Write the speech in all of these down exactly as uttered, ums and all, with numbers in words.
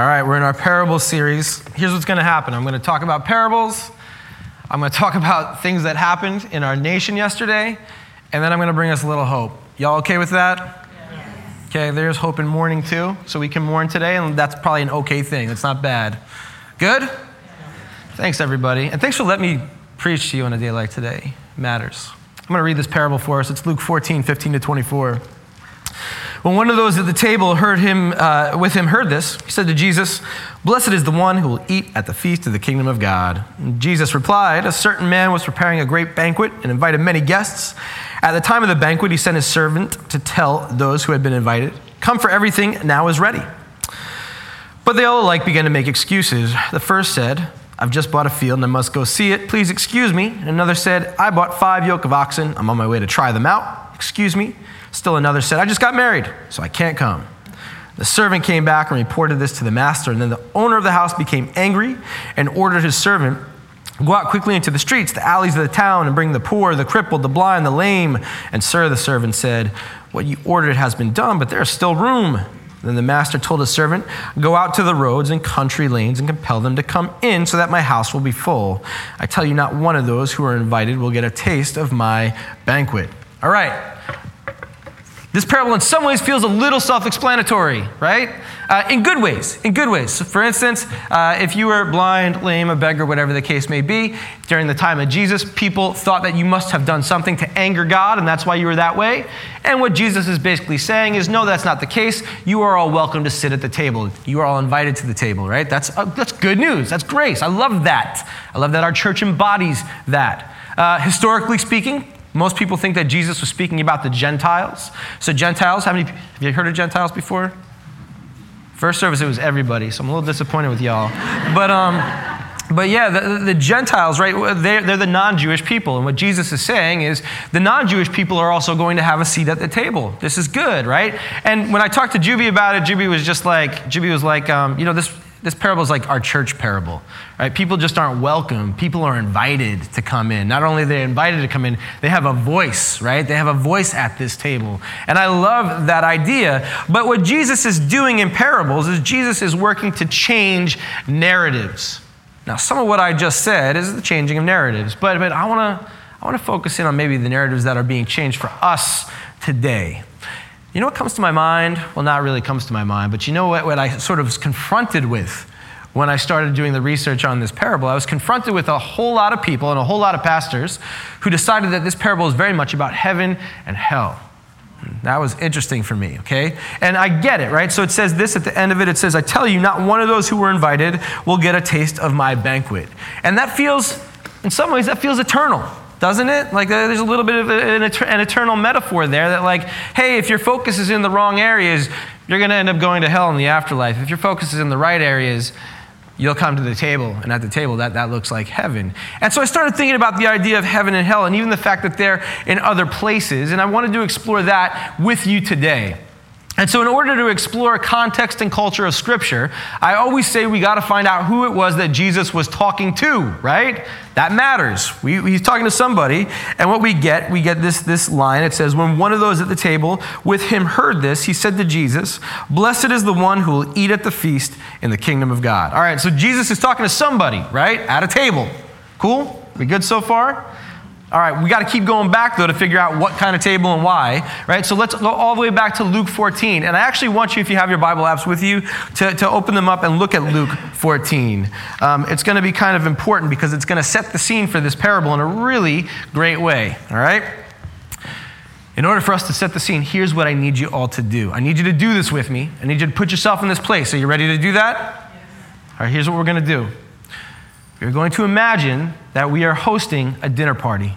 All right, we're in our parable series. Here's what's going to happen. I'm going to talk about parables. I'm going to talk about things that happened in our nation yesterday. And then I'm going to bring us a little hope. Y'all okay with that? Yes. Okay, there's hope in mourning too. So we can mourn today, and that's probably an okay thing. It's not bad. Good? Yes. Thanks, everybody. And thanks for letting me preach to you on a day like today. It matters. I'm going to read this parable for us. It's Luke fourteen, fifteen to twenty-four. When one of those at the table heard him, uh, with him heard this, he said to Jesus, "Blessed is the one who will eat at the feast of the kingdom of God." And Jesus replied, "A certain man was preparing a great banquet and invited many guests. At the time of the banquet, he sent his servant to tell those who had been invited, 'Come, for everything now is ready.' But they all alike began to make excuses. The first said, 'I've just bought a field and I must go see it. Please excuse me.' And another said, 'I bought five yoke of oxen. I'm on my way to try them out. Excuse me.' Still another said, 'I just got married, so I can't come.' The servant came back and reported this to the master, and then the owner of the house became angry and ordered his servant, 'Go out quickly into the streets, the alleys of the town, and bring the poor, the crippled, the blind, the lame.' And sir, the servant said, 'What you ordered has been done, but there is still room.' Then the master told his servant, 'Go out to the roads and country lanes and compel them to come in so that my house will be full. I tell you, not one of those who are invited will get a taste of my banquet.'" All right. This parable in some ways feels a little self-explanatory, right? Uh, in good ways, in good ways. So for instance, uh, if you were blind, lame, a beggar, whatever the case may be, during the time of Jesus, people thought that you must have done something to anger God, and that's why you were that way. And what Jesus is basically saying is, no, that's not the case. You are all welcome to sit at the table. You are all invited to the table, right? That's, uh, that's good news. That's grace. I love that. I love that our church embodies that. Uh, historically speaking, most people think that Jesus was speaking about the Gentiles. So Gentiles, how many, have you heard of Gentiles before? First service, it was everybody, so I'm a little disappointed with y'all. But um, but yeah, the, the Gentiles, right, they're, they're the non-Jewish people. And what Jesus is saying is the non-Jewish people are also going to have a seat at the table. This is good, right? And when I talked to Juby about it, Juby was just like, Juby was like, um, you know, this... This parable is like our church parable, right? People just aren't welcome. People are invited to come in. Not only are they invited to come in, they have a voice, right? They have a voice at this table. And I love that idea. But what Jesus is doing in parables is Jesus is working to change narratives. Now, some of what I just said is the changing of narratives, but, but I want to I want to focus in on maybe the narratives that are being changed for us today. You know what comes to my mind? Well, not really comes to my mind, but you know what, what I sort of was confronted with when I started doing the research on this parable? I was confronted with a whole lot of people and a whole lot of pastors who decided that this parable is very much about heaven and hell. That was interesting for me, okay? And I get it, right? So it says this at the end of it. It says, "I tell you, not one of those who were invited will get a taste of my banquet." And that feels, in some ways, that feels eternal, doesn't it? Like uh, there's a little bit of an, an eternal metaphor there that like, hey, if your focus is in the wrong areas, you're going to end up going to hell in the afterlife. If your focus is in the right areas, you'll come to the table. And at the table, that, that looks like heaven. And so I started thinking about the idea of heaven and hell and even the fact that they're in other places. And I wanted to explore that with you today. And so in order to explore context and culture of Scripture, I always say we got to find out who it was that Jesus was talking to, right? That matters. We, he's talking to somebody. And what we get, we get this, this line. It says, "When one of those at the table with him heard this, he said to Jesus, 'Blessed is the one who will eat at the feast in the kingdom of God.'" All right, so Jesus is talking to somebody, right? At a table. Cool? We good so far? All right, we got to keep going back, though, to figure out what kind of table and why, right? So let's go all the way back to Luke fourteen. And I actually want you, if you have your Bible apps with you, to, to open them up and look at Luke fourteen. Um, it's going to be kind of important because it's going to set the scene for this parable in a really great way, all right? In order for us to set the scene, here's what I need you all to do. I need you to do this with me. I need you to put yourself in this place. Are you ready to do that? All right, here's what we're going to do. You're going to imagine that we are hosting a dinner party.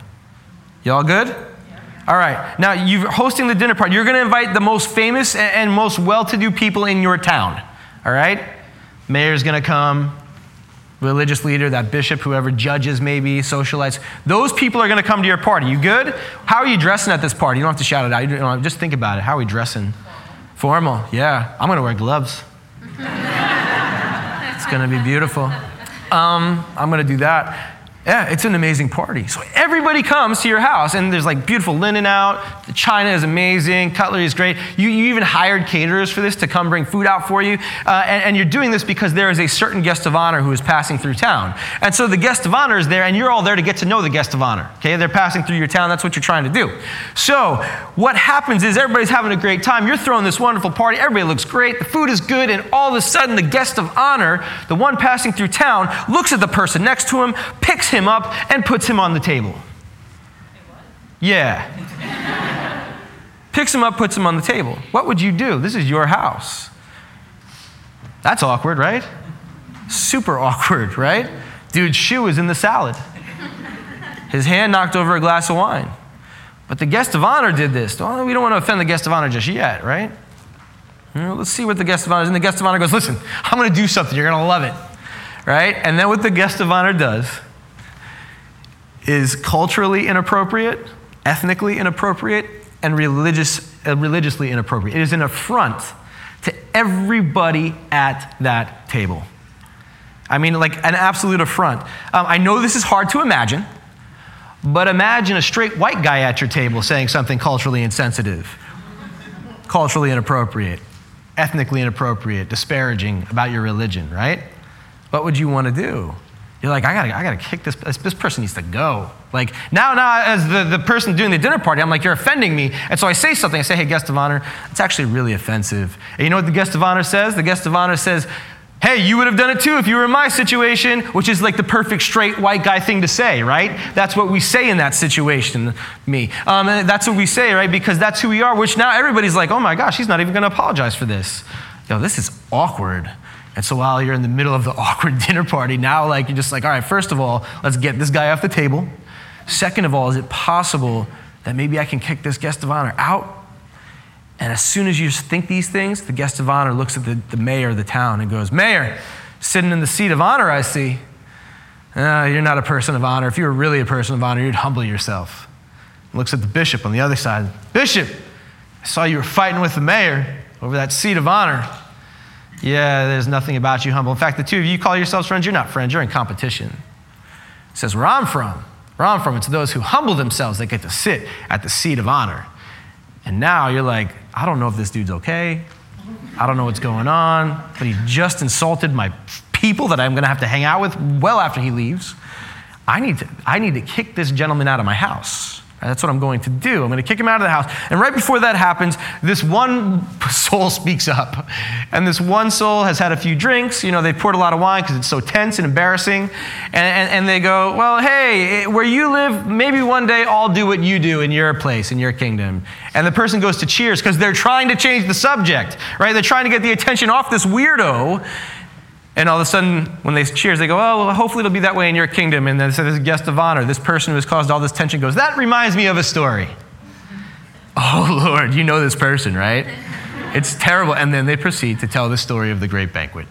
Y'all good? Yeah. All right. Now, you're hosting the dinner party. You're going to invite the most famous and most well-to-do people in your town. All right? Mayor's going to come, religious leader, that bishop, whoever, judges maybe, socialites. Those people are going to come to your party. You good? How are you dressing at this party? You don't have to shout it out. You don't, just think about it. How are we dressing? Formal. Formal. Yeah. I'm going to wear gloves. It's going to be beautiful. Um, I'm going to do that. Yeah, it's an amazing party. So everybody comes to your house, and there's like beautiful linen out. The china is amazing. Cutlery is great. You, you even hired caterers for this to come bring food out for you. Uh, and, and you're doing this because there is a certain guest of honor who is passing through town. And so the guest of honor is there, and you're all there to get to know the guest of honor. Okay, they're passing through your town. That's what you're trying to do. So what happens is everybody's having a great time. You're throwing this wonderful party. Everybody looks great. The food is good. And all of a sudden, the guest of honor, the one passing through town, looks at the person next to him, picks him up, and puts him on the table. Yeah. Picks him up, puts him on the table. What would you do? This is your house. That's awkward, right? Super awkward, right? Dude's shoe is in the salad. His hand knocked over a glass of wine. But the guest of honor did this. Oh, we don't want to offend the guest of honor just yet, right? Well, let's see what the guest of honor is. And the guest of honor goes, listen, I'm going to do something. You're going to love it, right? And then what the guest of honor does is culturally inappropriate, ethnically inappropriate, and religious, uh, religiously inappropriate. It is an affront to everybody at that table. I mean, like an absolute affront. Um, I know this is hard to imagine, but imagine a straight white guy at your table saying something culturally insensitive, culturally inappropriate, ethnically inappropriate, disparaging about your religion, right? What would you want to do? You're like, I gotta, I gotta kick this, this, this person needs to go. Like now, now as the, the person doing the dinner party, I'm like, you're offending me. And so I say something, I say, hey, guest of honor, it's actually really offensive. And you know what the guest of honor says? The guest of honor says, hey, you would have done it too if you were in my situation, which is like the perfect straight white guy thing to say, right? That's what we say in that situation, me. Um, and that's what we say, right? Because that's who we are, which now everybody's like, oh my gosh, he's not even gonna apologize for this. Yo, this is awkward. And so while you're in the middle of the awkward dinner party, now like you're just like, all right, first of all, let's get this guy off the table. Second of all, is it possible that maybe I can kick this guest of honor out? And as soon as you think these things, the guest of honor looks at the, the mayor of the town and goes, Mayor, sitting in the seat of honor, I see. Oh, you're not a person of honor. If you were really a person of honor, you'd humble yourself. Looks at the bishop on the other side. Bishop, I saw you were fighting with the mayor over that seat of honor. Yeah, there's nothing about you humble. In fact, the two of you call yourselves friends. You're not friends. You're in competition. It says where I'm from. Where I'm from, it's those who humble themselves that get to sit at the seat of honor. And now you're like, I don't know if this dude's okay. I don't know what's going on. But he just insulted my people that I'm going to have to hang out with well after he leaves. I need to, I need to kick this gentleman out of my house. That's what I'm going to do. I'm going to kick him out of the house. And right before that happens, this one soul speaks up. And this one soul has had a few drinks. You know, they poured a lot of wine because it's so tense and embarrassing. And, and, and they go, well, hey, where you live, maybe one day I'll do what you do in your place, in your kingdom. And the person goes to cheers because they're trying to change the subject, right? They're trying to get the attention off this weirdo. And all of a sudden, when they cheers, they go, oh, well, hopefully it'll be that way in your kingdom. And then so this guest of honor, this person who has caused all this tension goes, that reminds me of a story. Oh, Lord, you know this person, right? It's terrible. And then they proceed to tell the story of the great banquet.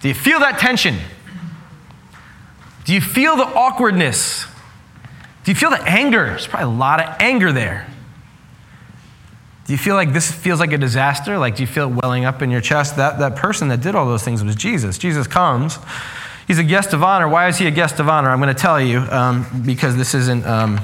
Do you feel that tension? Do you feel the awkwardness? Do you feel the anger? There's probably a lot of anger there. Do you feel like this feels like a disaster? Like, do you feel it welling up in your chest? That, that person that did all those things was Jesus. Jesus comes. He's a guest of honor. Why is he a guest of honor? I'm going to tell you um, because this isn't um,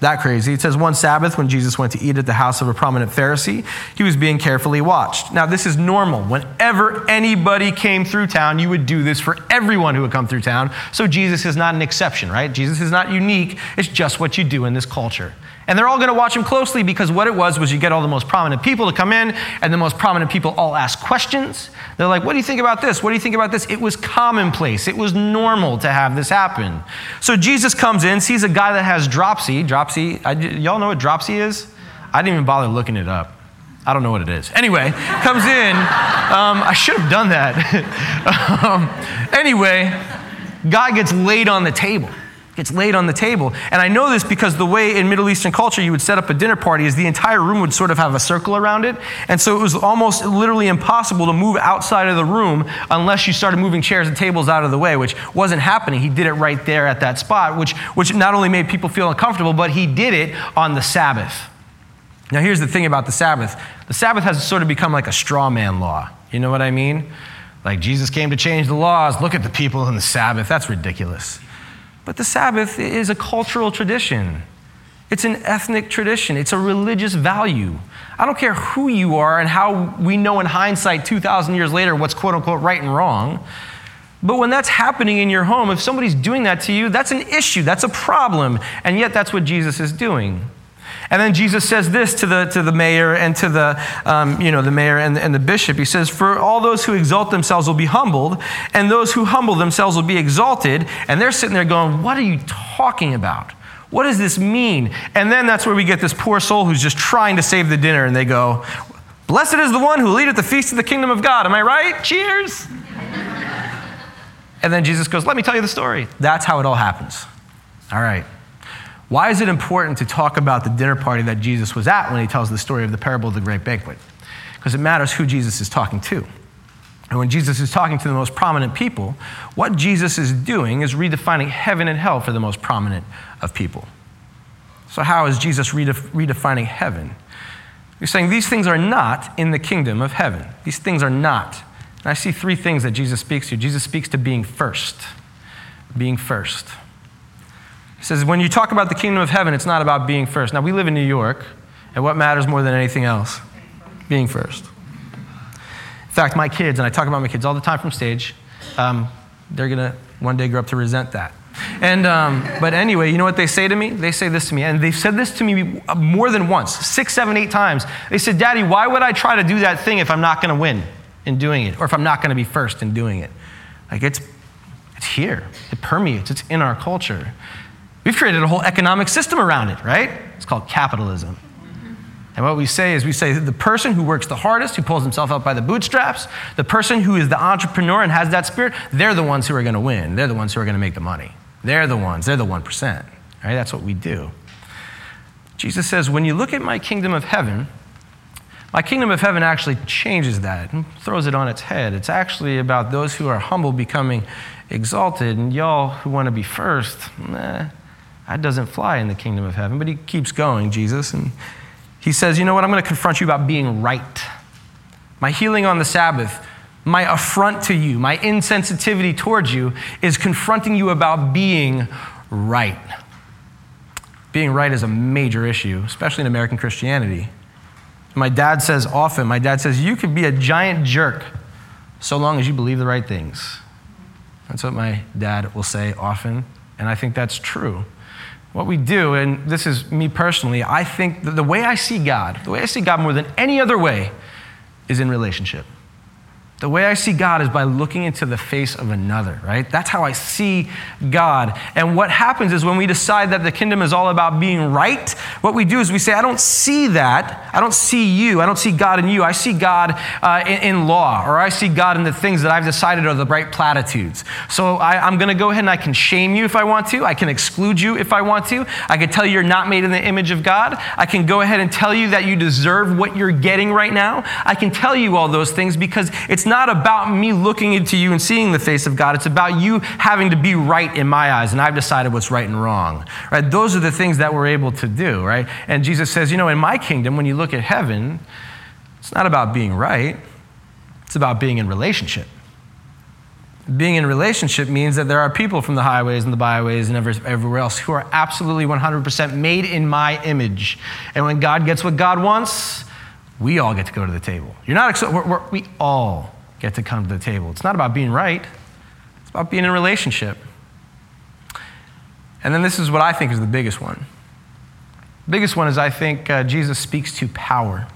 that crazy. It says, one Sabbath when Jesus went to eat at the house of a prominent Pharisee, he was being carefully watched. Now, this is normal. Whenever anybody came through town, you would do this for everyone who would come through town. So Jesus is not an exception, right? Jesus is not unique. It's just what you do in this culture. And they're all going to watch him closely because what it was was you get all the most prominent people to come in, and the most prominent people all ask questions. They're like, what do you think about this? What do you think about this? It was commonplace. It was normal to have this happen. So Jesus comes in, sees a guy that has dropsy. Dropsy, I, y'all know what dropsy is? I didn't even bother looking it up. I don't know what it is. Anyway, comes in. Um, I should have done that. um, anyway, guy gets laid on the table. Gets laid on the table. And I know this because the way in Middle Eastern culture you would set up a dinner party is the entire room would sort of have a circle around it. And so it was almost literally impossible to move outside of the room unless you started moving chairs and tables out of the way, which wasn't happening. He did it right there at that spot, which, which not only made people feel uncomfortable, but he did it on the Sabbath. Now here's the thing about the Sabbath. The Sabbath has sort of become like a straw man law. You know what I mean? Like Jesus came to change the laws. Look at the people in the Sabbath. That's ridiculous. But the Sabbath is a cultural tradition. It's an ethnic tradition. It's a religious value. I don't care who you are and how we know in hindsight two thousand years later what's quote unquote right and wrong. But when that's happening in your home, if somebody's doing that to you, that's an issue, that's a problem. And yet that's what Jesus is doing. And then Jesus says this to the to the mayor and to the um, you know the mayor and, and the bishop. He says, "For all those who exalt themselves will be humbled, and those who humble themselves will be exalted." And they're sitting there going, "What are you talking about? What does this mean?" And then that's where we get this poor soul who's just trying to save the dinner, and they go, "Blessed is the one who leadeth the feast of the kingdom of God." Am I right? Cheers. And then Jesus goes, "Let me tell you the story." That's how it all happens. All right. Why is it important to talk about the dinner party that Jesus was at when he tells the story of the parable of the great banquet? Because it matters who Jesus is talking to. And when Jesus is talking to the most prominent people, what Jesus is doing is redefining heaven and hell for the most prominent of people. So how is Jesus redef- redefining heaven? He's saying these things are not in the kingdom of heaven. These things are not. And I see three things that Jesus speaks to. Jesus speaks to being first. Being first. He says, when you talk about the kingdom of heaven, it's not about being first. Now, we live in New York, and what matters more than anything else? Being first. In fact, my kids, and I talk about my kids all the time from stage, um, they're going to one day grow up to resent that. And um, But anyway, you know what they say to me? They say this to me, and they've said this to me more than once, six, seven, eight times. They said, "Daddy, why would I try to do that thing if I'm not going to win in doing it, or if I'm not going to be first in doing it?" Like, it's, it's here. It permeates. It's in our culture. We've created a whole economic system around it, right? It's called capitalism. And what we say is we say that the person who works the hardest, who pulls himself up by the bootstraps, the person who is the entrepreneur and has that spirit, they're the ones who are going to win. They're the ones who are going to make the money. They're the ones. They're the one percent, right? That's what we do. Jesus says, when you look at my kingdom of heaven, my kingdom of heaven actually changes that and throws it on its head. It's actually about those who are humble becoming exalted, and y'all who want to be first, nah. That doesn't fly in the kingdom of heaven. But he keeps going, Jesus. And he says, you know what? I'm going to confront you about being right. My healing on the Sabbath, my affront to you, my insensitivity towards you is confronting you about being right. Being right is a major issue, especially in American Christianity. My dad says often, my dad says, you could be a giant jerk so long as you believe the right things. That's what my dad will say often. And I think that's true. What we do, and this is me personally, I think that the way I see God, the way I see God more than any other way is in relationship. The way I see God is by looking into the face of another, right? That's how I see God. And what happens is when we decide that the kingdom is all about being right, what we do is we say, I don't see that. I don't see you. I don't see God in you. I see God uh, in, in law, or I see God in the things that I've decided are the right platitudes. So I, I'm going to go ahead and I can shame you if I want to. I can exclude you if I want to. I can tell you you're not made in the image of God. I can go ahead and tell you that you deserve what you're getting right now. I can tell you all those things because it's not It's not about me looking into you and seeing the face of God. It's about you having to be right in my eyes, and I've decided what's right and wrong. Right? Those are the things that we're able to do, right? And Jesus says, you know, in my kingdom, when you look at heaven, it's not about being right. It's about being in relationship. Being in relationship means that there are people from the highways and the byways and everywhere else who are absolutely one hundred percent made in my image. And when God gets what God wants, we all get to go to the table. You're not, we're, we're, we all get to come to the table. It's not about being right. It's about being in a relationship. And then this is what I think is the biggest one. The biggest one is I think uh, Jesus speaks to power.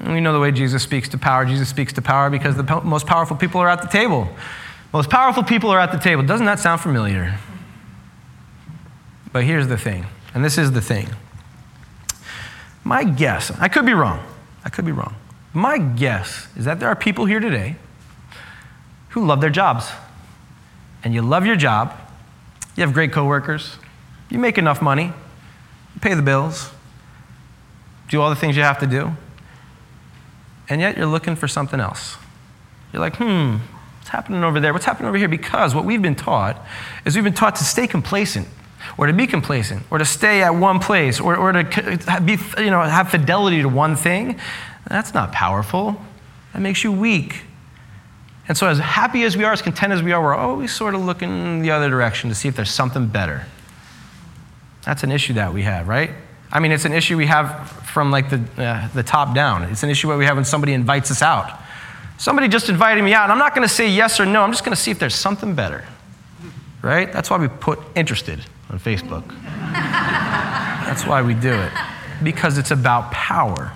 And we know the way Jesus speaks to power. Jesus speaks to power because the po- most powerful people are at the table. Most powerful people are at the table. Doesn't that sound familiar? But here's the thing, and this is the thing. My guess, I could be wrong. I could be wrong. My guess is that there are people here today who love their jobs. And you love your job, you have great coworkers, you make enough money, you pay the bills, do all the things you have to do, and yet you're looking for something else. You're like, hmm, what's happening over there? What's happening over here? Because what we've been taught is we've been taught to stay complacent, or to be complacent, or to stay at one place, or, or to be, you know, have fidelity to one thing. That's not powerful. That makes you weak. And so as happy as we are, as content as we are, we're always sort of looking in the other direction to see if there's something better. That's an issue that we have, right? I mean, it's an issue we have from like the uh, the top down. It's an issue that we have when somebody invites us out. Somebody just invited me out, and I'm not going to say yes or no. I'm just going to see if there's something better, right? That's why we put interested on Facebook. That's why we do it, because it's about power.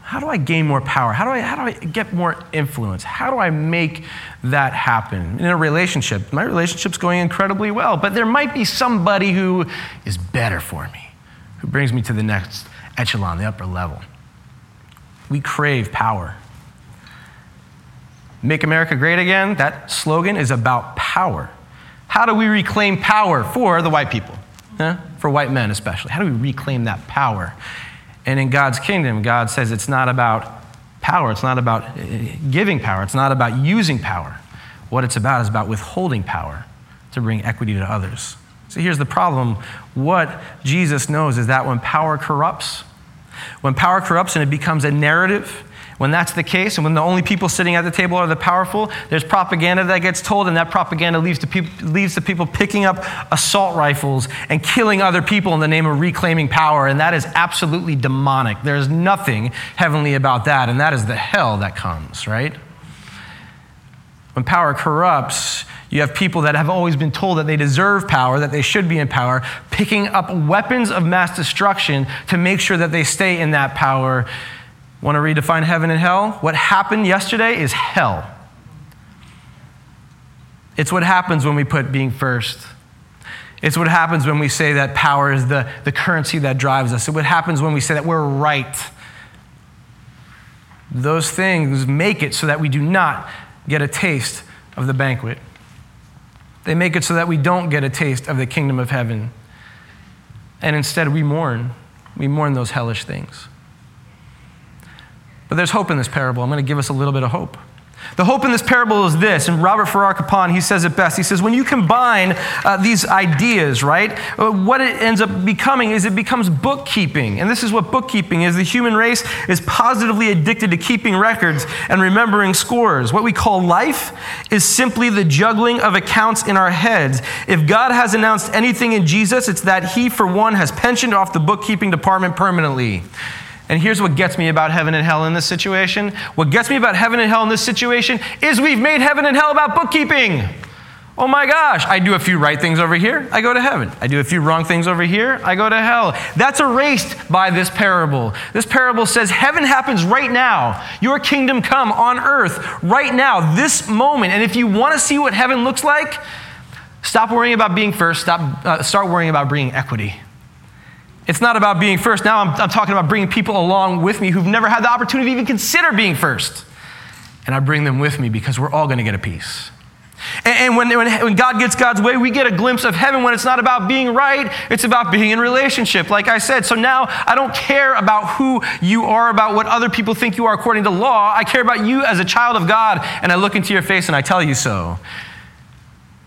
How do I gain more power? How do I how do I get more influence? How do I make that happen in a relationship? My relationship's going incredibly well, but there might be somebody who is better for me, who brings me to the next echelon, the upper level. We crave power. Make America Great Again, that slogan is about power. How do we reclaim power for the white people? Yeah? For white men especially. How do we reclaim that power? And in God's kingdom, God says it's not about power. It's not about giving power. It's not about using power. What it's about is about withholding power to bring equity to others. So here's the problem. What Jesus knows is that when power corrupts, when power corrupts and it becomes a narrative, when that's the case, and when the only people sitting at the table are the powerful, there's propaganda that gets told, and that propaganda leads to peop- leads to people picking up assault rifles and killing other people in the name of reclaiming power, and that is absolutely demonic. There's nothing heavenly about that, and that is the hell that comes, right? When power corrupts, you have people that have always been told that they deserve power, that they should be in power, picking up weapons of mass destruction to make sure that they stay in that power. Want to redefine heaven and hell? What happened yesterday is hell. It's what happens when we put being first. It's what happens when we say that power is the, the currency that drives us. It's what happens when we say that we're right. Those things make it so that we do not get a taste of the banquet. They make it so that we don't get a taste of the kingdom of heaven. And instead we mourn. We mourn those hellish things. But there's hope in this parable. I'm going to give us a little bit of hope. The hope in this parable is this, and Robert Farrar Capon, he says it best. He says, when you combine uh, these ideas, right, what it ends up becoming is it becomes bookkeeping. And this is what bookkeeping is. The human race is positively addicted to keeping records and remembering scores. What we call life is simply the juggling of accounts in our heads. If God has announced anything in Jesus, it's that he, for one, has pensioned off the bookkeeping department permanently. And here's what gets me about heaven and hell in this situation. What gets me about heaven and hell in this situation is we've made heaven and hell about bookkeeping. Oh my gosh, I do a few right things over here, I go to heaven. I do a few wrong things over here, I go to hell. That's erased by this parable. This parable says heaven happens right now. Your kingdom come on earth right now, this moment. And if you want to see what heaven looks like, stop worrying about being first, stop, uh, start worrying about bringing equity. It's not about being first. Now I'm, I'm talking about bringing people along with me who've never had the opportunity to even consider being first. And I bring them with me because we're all going to get a piece. And, and when, when, when God gets God's way, we get a glimpse of heaven when it's not about being right, it's about being in relationship, like I said. So now I don't care about who you are, about what other people think you are according to law. I care about you as a child of God, and I look into your face and I tell you so.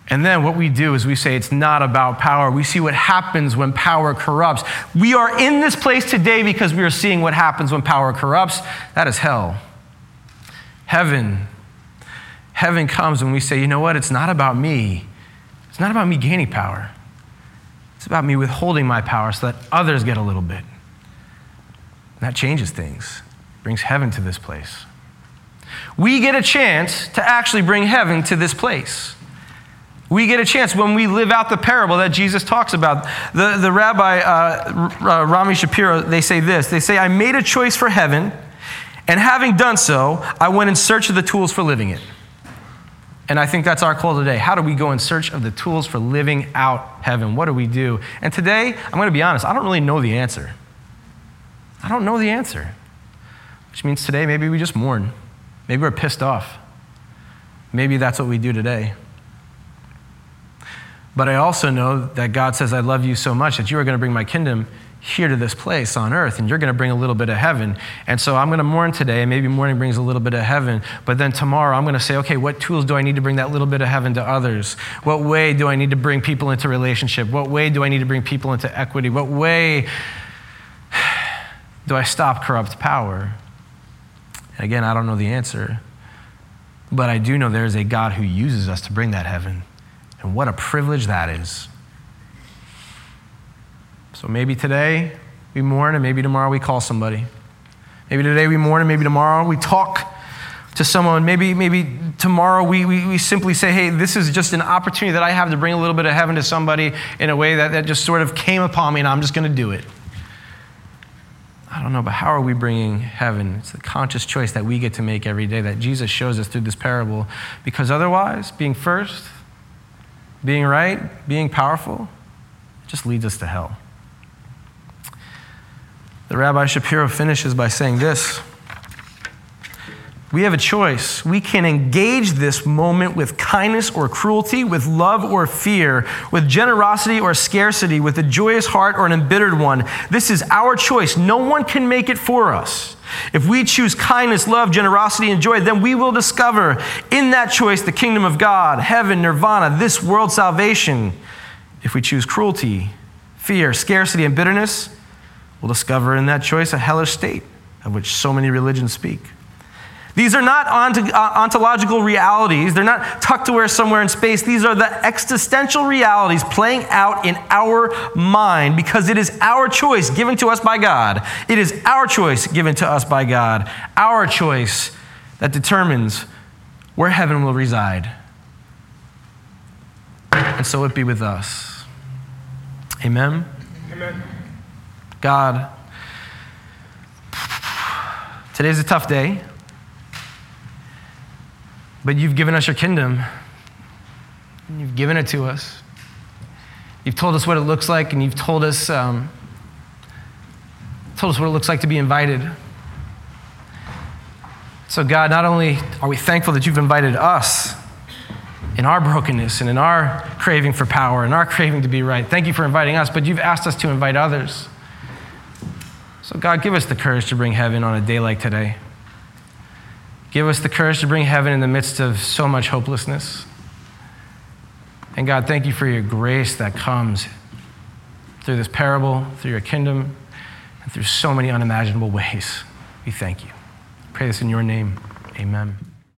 And then what we do is we say it's not about power. We see what happens when power corrupts. We are in this place today because we are seeing what happens when power corrupts. That is hell. Heaven. Heaven comes when we say, you know what? It's not about me. It's not about me gaining power. It's about me withholding my power so that others get a little bit. And that changes things. Brings heaven to this place. We get a chance to actually bring heaven to this place. We get a chance when we live out the parable that Jesus talks about. The, the rabbi, uh, uh, Rami Shapiro, they say this. They say, I made a choice for heaven, and having done so, I went in search of the tools for living it. And I think that's our call today. How do we go in search of the tools for living out heaven? What do we do? And today, I'm going to be honest, I don't really know the answer. I don't know the answer. Which means today, maybe we just mourn. Maybe we're pissed off. Maybe that's what we do today. But I also know that God says, I love you so much that you are going to bring my kingdom here to this place on earth, and you're going to bring a little bit of heaven. And so I'm going to mourn today, and maybe mourning brings a little bit of heaven. But then tomorrow I'm going to say, okay, what tools do I need to bring that little bit of heaven to others? What way do I need to bring people into relationship? What way do I need to bring people into equity? What way do I stop corrupt power? And again, I don't know the answer. But I do know there is a God who uses us to bring that heaven. And what a privilege that is. So maybe today we mourn, and maybe tomorrow we call somebody. Maybe today we mourn, and maybe tomorrow we talk to someone. Maybe maybe tomorrow we, we, we simply say, hey, this is just an opportunity that I have to bring a little bit of heaven to somebody in a way that, that just sort of came upon me, and I'm just going to do it. I don't know, but how are we bringing heaven? It's the conscious choice that we get to make every day that Jesus shows us through this parable. Because otherwise, being first, being right, being powerful, it just leads us to hell. The Rabbi Shapiro finishes by saying this. We have a choice. We can engage this moment with kindness or cruelty, with love or fear, with generosity or scarcity, with a joyous heart or an embittered one. This is our choice. No one can make it for us. If we choose kindness, love, generosity, and joy, then we will discover in that choice the kingdom of God, heaven, nirvana, this world, salvation. If we choose cruelty, fear, scarcity, and bitterness, we'll discover in that choice a hellish state of which so many religions speak. These are not ontological realities. They're not tucked away somewhere in space. These are the existential realities playing out in our mind because it is our choice given to us by God. It is our choice given to us by God. Our choice that determines where heaven will reside. And so it be with us. Amen? Amen. God, today's a tough day. But you've given us your kingdom. You've given it to us. You've told us what it looks like, and you've told us um, told us what it looks like to be invited. So God, not only are we thankful that you've invited us in our brokenness and in our craving for power and our craving to be right, thank you for inviting us, but you've asked us to invite others. So God, give us the courage to bring heaven on a day like today. Give us the courage to bring heaven in the midst of so much hopelessness. And God, thank you for your grace that comes through this parable, through your kingdom, and through so many unimaginable ways. We thank you. Pray this in your name. Amen.